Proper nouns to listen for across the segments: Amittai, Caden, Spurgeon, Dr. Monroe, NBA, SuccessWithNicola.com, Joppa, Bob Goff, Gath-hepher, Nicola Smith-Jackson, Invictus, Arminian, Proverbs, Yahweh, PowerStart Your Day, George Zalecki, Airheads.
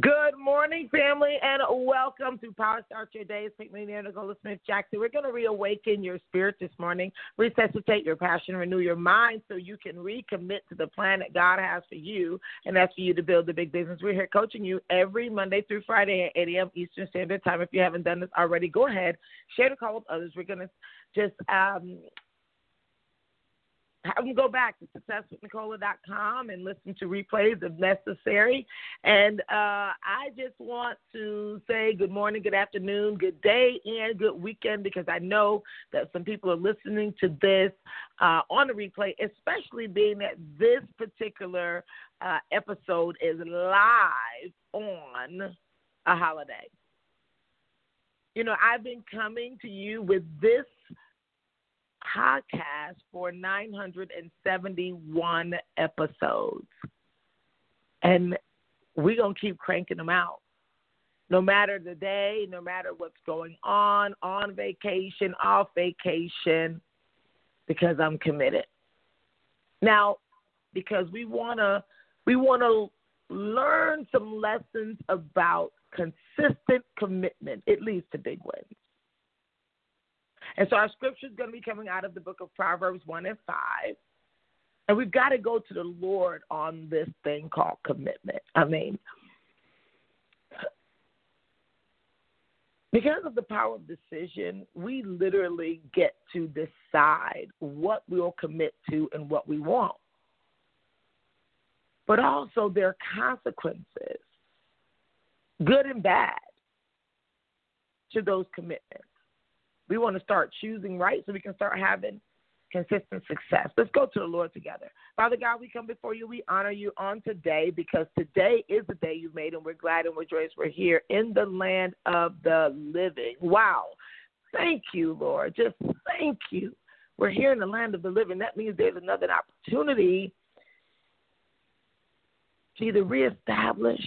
Good morning, family, and welcome to PowerStart Your Day. It's Pink Millionaire Nicola Smith-Jackson. We're going to reawaken your spirit this morning, resuscitate your passion, renew your mind so you can recommit to the plan that God has for you, and that's for you to build the big business. We're here coaching you every Monday through Friday at 8 a.m. Eastern Standard Time. If you haven't done this already, go ahead, share the call with others. We're going to just have them go back to SuccessWithNicola.com and listen to replays if necessary. And I just want to say good morning, good afternoon, good day, and good weekend, because I know that some people are listening to this on the replay, especially being that this particular episode is live on a holiday. You know, I've been coming to you with this podcast for 971 episodes, and we're going to keep cranking them out no matter the day, no matter what's going on vacation, off vacation, because I'm committed. Now, because we want to learn some lessons about consistent commitment. It leads to big wins. And so our scripture is going to be coming out of the book of Proverbs 1 and 5. And we've got to go to the Lord on this thing called commitment. I mean, because of the power of decision, we literally get to decide what we'll commit to and what we won't. But also there are consequences, good and bad, to those commitments. We want to start choosing right so we can start having consistent success. Let's go to the Lord together. Father God, we come before you. We honor you on today because today is the day you made, and we're glad and we're joyous we're here in the land of the living. Wow. Thank you, Lord. Just thank you. We're here in the land of the living. That means there's another opportunity to either reestablish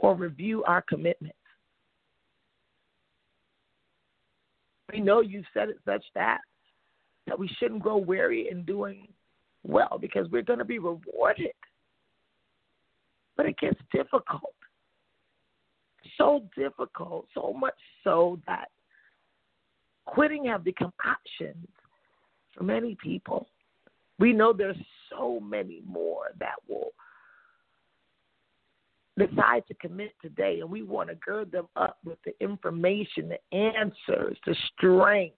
or review our commitment. We know you've said it such that we shouldn't grow weary in doing well because we're going to be rewarded. But it gets difficult, so difficult, so much so that quitting have become options for many people. We know there's so many more that will decide to commit today, and we want to gird them up with the information, the answers, the strength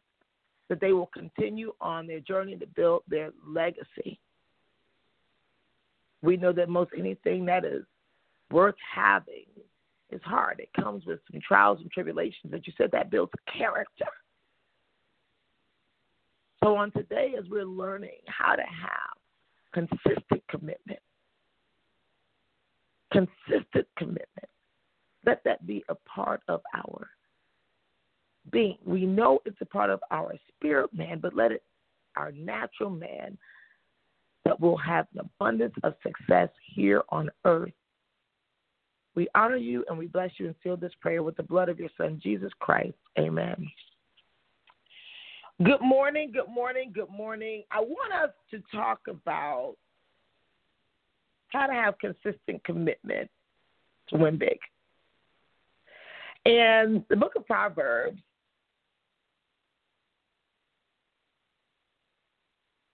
that they will continue on their journey to build their legacy. We know that most anything that is worth having is hard. It comes with some trials and tribulations, that you said that builds character. So on today, as we're learning how to have consistent commitment, consistent commitment, let that be a part of our being. We know it's a part of our spirit man, but let it, our natural man, that will have an abundance of success here on earth. We honor you and we bless you and seal this prayer with the blood of your son, Jesus Christ. Amen. Good morning, good morning, good morning. I want us to talk about how to have consistent commitment to win big. And the book of Proverbs,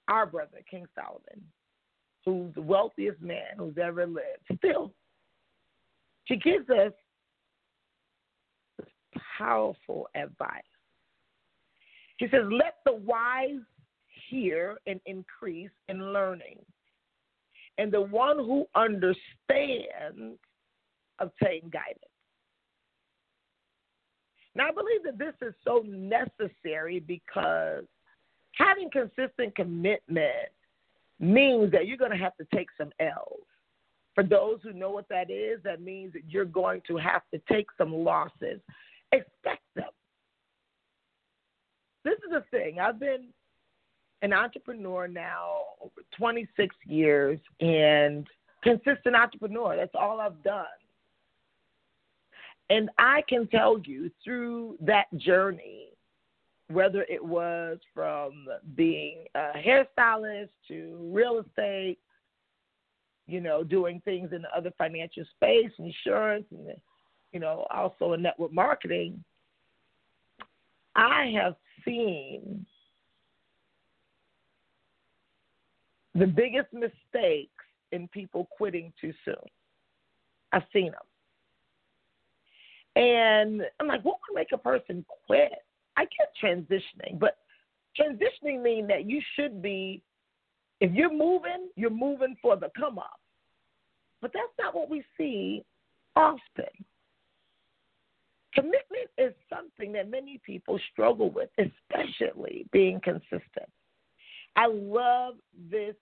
our brother, King Solomon, who's the wealthiest man who's ever lived, still, he gives us this powerful advice. He says, let the wise hear and increase in learning, and the one who understands obtain guidance. Now, I believe that this is so necessary because having consistent commitment means that you're going to have to take some L's. For those who know what that is, that means that you're going to have to take some losses. Expect them. This is the thing. I've been an entrepreneur now over 26 years and consistent entrepreneur. That's all I've done. And I can tell you through that journey, whether it was from being a hairstylist to real estate, you know, doing things in the other financial space, insurance, and, you know, also in network marketing, I have seen the biggest mistakes in people quitting too soon. I've seen them. And I'm like, what would make a person quit? I get transitioning, but transitioning means that you should be, if you're moving for the come up. But that's not what we see often. Commitment is something that many people struggle with, especially being consistent. I love this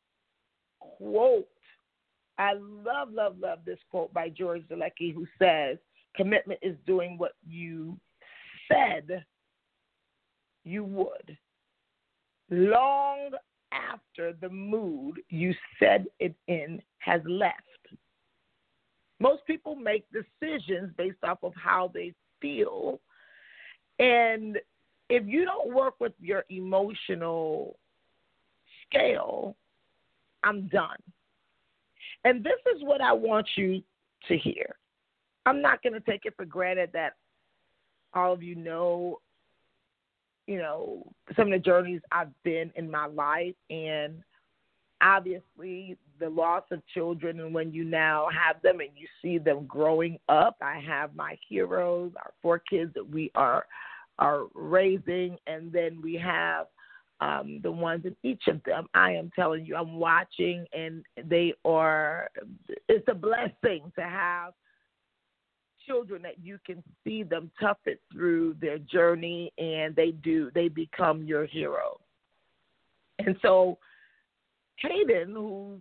quote. I love this quote by George Zalecki, who says, commitment is doing what you said you would long after the mood you said it in has left. Most people make decisions based off of how they feel. And if you don't work with your emotional scale, I'm done. And this is what I want you to hear. I'm not going to take it for granted that all of you know, some of the journeys I've been in my life, and obviously the loss of children, and when you now have them and you see them growing up. I have my heroes, our 4 kids that we are raising, and then we have the ones in each of them. I am telling you, I'm watching, and it's a blessing to have children that you can see them tough it through their journey, and they become your hero. And so Caden, who's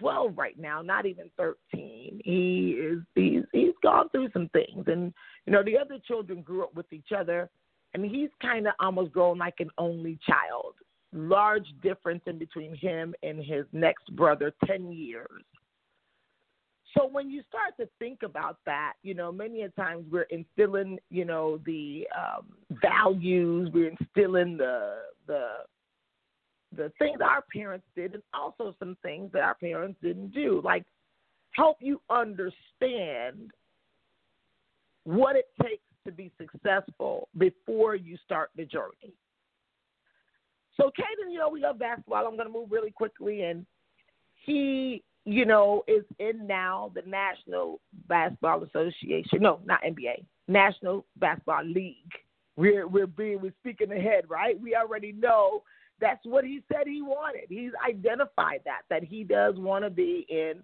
12 right now, not even 13, he's gone through some things. And, you know, the other children grew up with each other, and he's kind of almost grown like an only child. Large difference in between him and his next brother, 10 years. So when you start to think about that, you know, many a times we're instilling, you know, the values, we're instilling the things our parents did, and also some things that our parents didn't do, like help you understand what it takes to be successful before you start the journey. So Caden, you know, we love basketball. I'm going to move really quickly, and he, you know, is in now the National Basketball Association. No, not NBA. National Basketball League. We're speaking ahead, right? We already know that's what he said he wanted. He's identified that he does want to be in.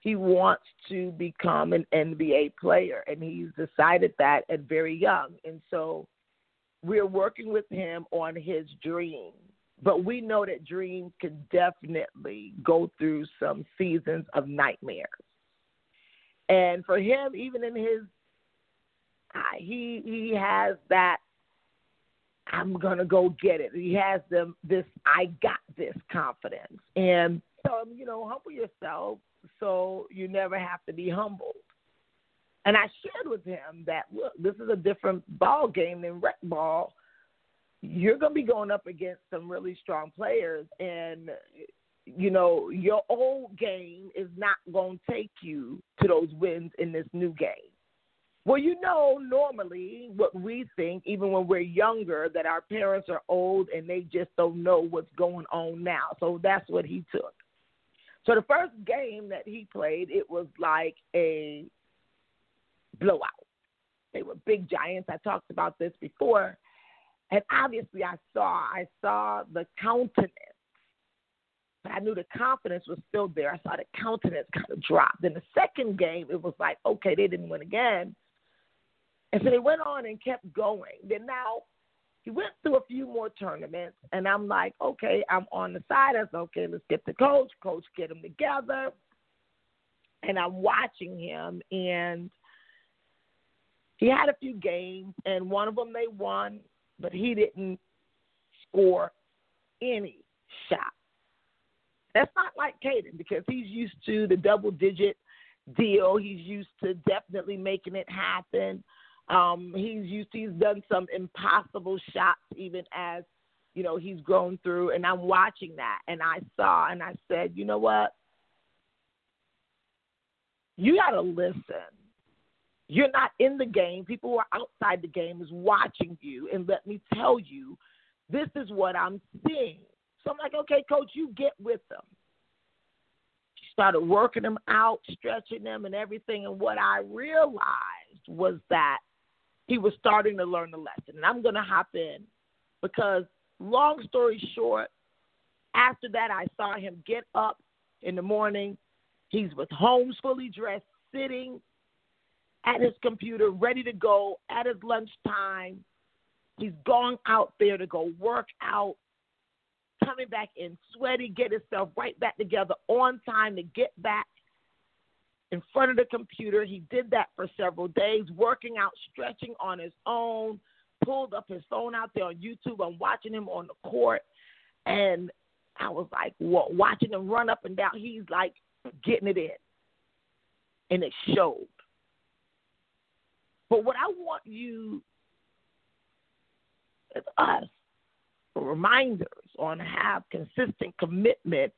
He wants to become an NBA player, and he's decided that at very young. And so we're working with him on his dream. But we know that dreams can definitely go through some seasons of nightmares. And for him, even in his, he has that, I'm going to go get it. He has this, I got this confidence. And so, you know, humble yourself so you never have to be humbled. And I shared with him that, look, this is a different ball game than rec ball. You're going to be going up against some really strong players, and, you know, your old game is not going to take you to those wins in this new game. Well, you know, normally what we think, even when we're younger, that our parents are old and they just don't know what's going on now. So that's what he took. So the first game that he played, it was like a blowout. They were big giants. I talked about this before. And obviously I saw the countenance. I knew the confidence was still there. I saw the countenance kind of drop. Then the second game, it was like, okay, they didn't win again. And so they went on and kept going. Then now he went through a few more tournaments, and I'm like, okay, I'm on the side. I said, okay, let's get the coach. Coach, get them together. and I'm watching him, and he had a few games, and one of them they won, but he didn't score any shot. That's not like Caden, because he's used to the double-digit deal. He's used to definitely making it happen. He's done some impossible shots even as, you know, he's grown through, and I'm watching that, and I saw, and I said, you know what? You got to listen. You're not in the game. People who are outside the game is watching you, and let me tell you, this is what I'm seeing. So I'm like, okay, coach, you get with them. She started working them out, stretching them and everything, and what I realized was that he was starting to learn the lesson, and I'm going to hop in because, long story short, after that I saw him get up in the morning. He's with homes fully dressed, sitting at his computer, ready to go at his lunchtime. He's gone out there to go work out, coming back in sweaty, get himself right back together on time to get back in front of the computer. He did that for several days, working out, stretching on his own, pulled up his phone out there on YouTube. I'm watching him on the court, and I was like, whoa, watching him run up and down. He's like getting it in, and it showed. But what I want you, it's us, reminders on have consistent commitment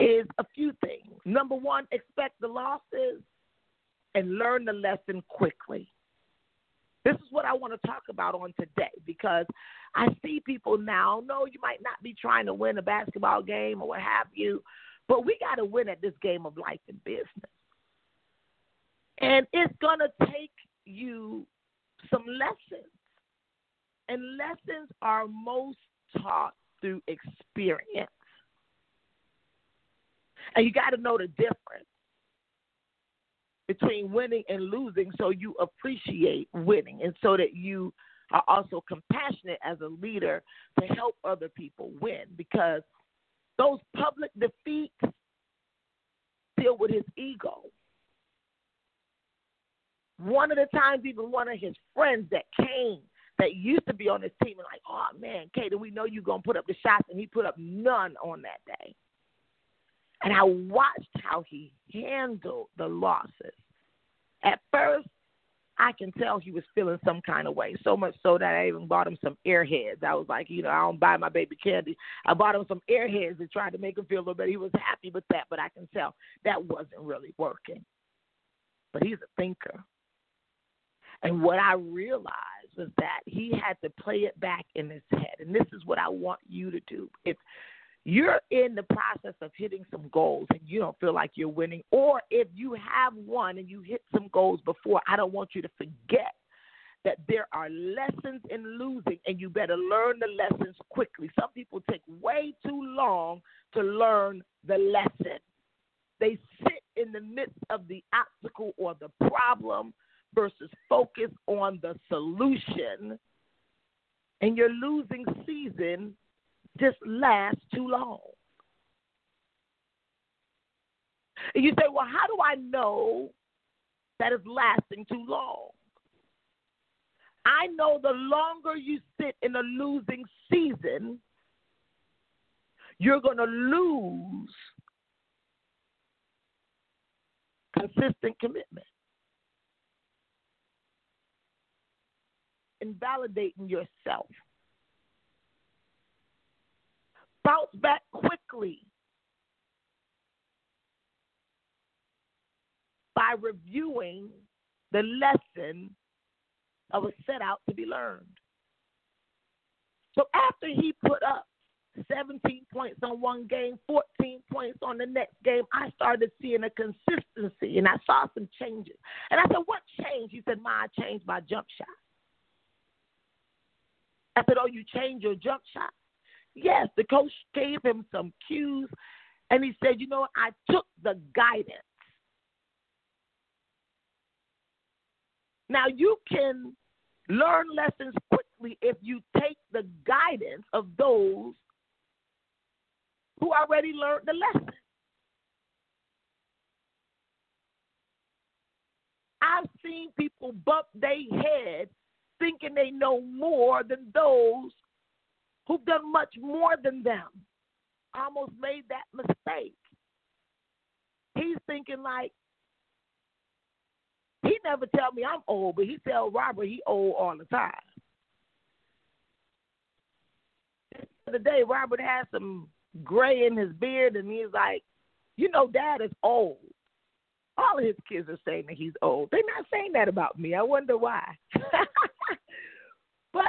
is a few things. Number one, expect the losses and learn the lesson quickly. This is what I want to talk about on today, because I see people now, no, you might not be trying to win a basketball game or what have you, but we got to win at this game of life and business. And it's going to take you some lessons. And lessons are most taught through experience. And you got to know the difference between winning and losing, so you appreciate winning and so that you are also compassionate as a leader to help other people win, because those public defeats deal with his ego. One of the times, even one of his friends that came that used to be on his team and like, oh, man, Caden, we know you're going to put up the shots, and he put up none on that day. And I watched how he handled the losses. At first, I can tell he was feeling some kind of way, so much so that I even bought him some Airheads. I was like, you know, I don't buy my baby candy. I bought him some Airheads and tried to make him feel a little better. He was happy with that, but I can tell that wasn't really working. But he's a thinker. And what I realized was that he had to play it back in his head. And this is what I want you to do. If you're in the process of hitting some goals and you don't feel like you're winning, or if you have won and you hit some goals before, I don't want you to forget that there are lessons in losing, and you better learn the lessons quickly. Some people take way too long to learn the lesson. They sit in the midst of the obstacle or the problem versus focus on the solution, and your losing season just lasts too long. And you say, well, how do I know that it's lasting too long? I know the longer you sit in a losing season, you're going to lose consistent commitment. Validating yourself. Bounce back quickly by reviewing the lesson that was set out to be learned. So after he put up 17 points on one game, 14 points on the next game, I started seeing a consistency, and I saw some changes. And I said, what changed? He said, I changed my jump shot. I said, oh, you changed your jump shot? Yes, the coach gave him some cues, and he said, you know what, I took the guidance. Now, you can learn lessons quickly if you take the guidance of those who already learned the lesson. people bump their head thinking they know more than those who've done much more than them. I almost made that mistake. He's thinking like, he never tell me I'm old, but he tell Robert he old all the time. The other day, Robert had some gray in his beard, and he's like, you know, Dad is old. All of his kids are saying that he's old. They're not saying that about me. I wonder why. But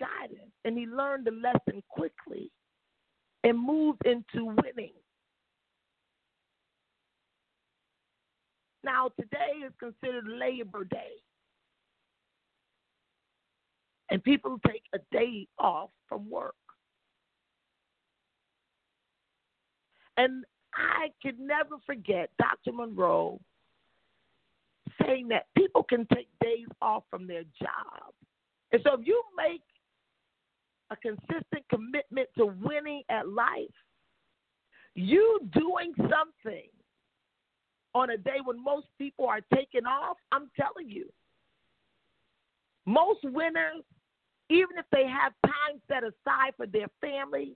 guidance, and he learned the lesson quickly and moved into winning. Now, today is considered Labor Day, and people take a day off from work. And I could never forget Dr. Monroe saying that people can take days off from their job. And so if you make a consistent commitment to winning at life, you doing something on a day when most people are taking off, I'm telling you, most winners, even if they have time set aside for their family,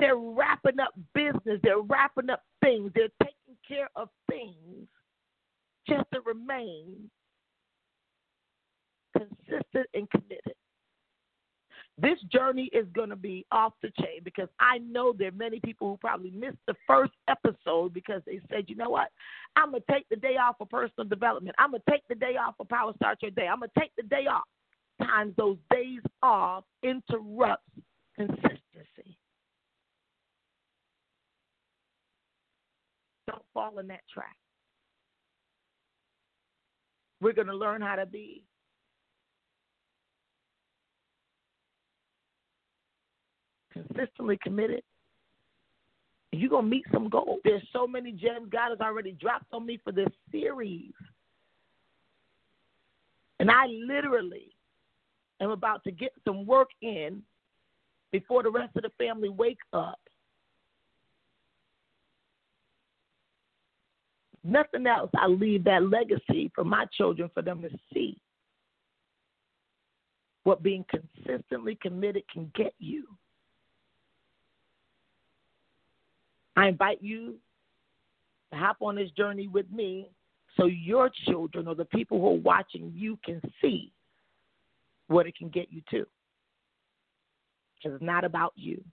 they're wrapping up business, they're wrapping up things, they're taking care of things just to remain consistent and committed. This journey is going to be off the chain because I know there are many people who probably missed the first episode because they said, you know what, I'm going to take the day off for personal development. I'm going to take the day off for Power Start Your Day. I'm going to take the day off. Sometimes those days off interrupts consistency. Don't fall in that trap. We're going to learn how to be consistently committed, you're going to meet some goals. There's so many gems God has already dropped on me for this series. And I literally am about to get some work in before the rest of the family wake up. Nothing else. I leave that legacy for my children for them to see what being consistently committed can get you. I invite you to hop on this journey with me so your children or the people who are watching you can see what it can get you to. Because it's not about you.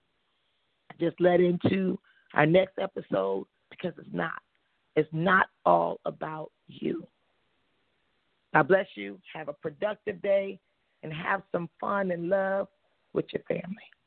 I just led into our next episode because it's not. It's not all about you. God bless you. Have a productive day and have some fun and love with your family.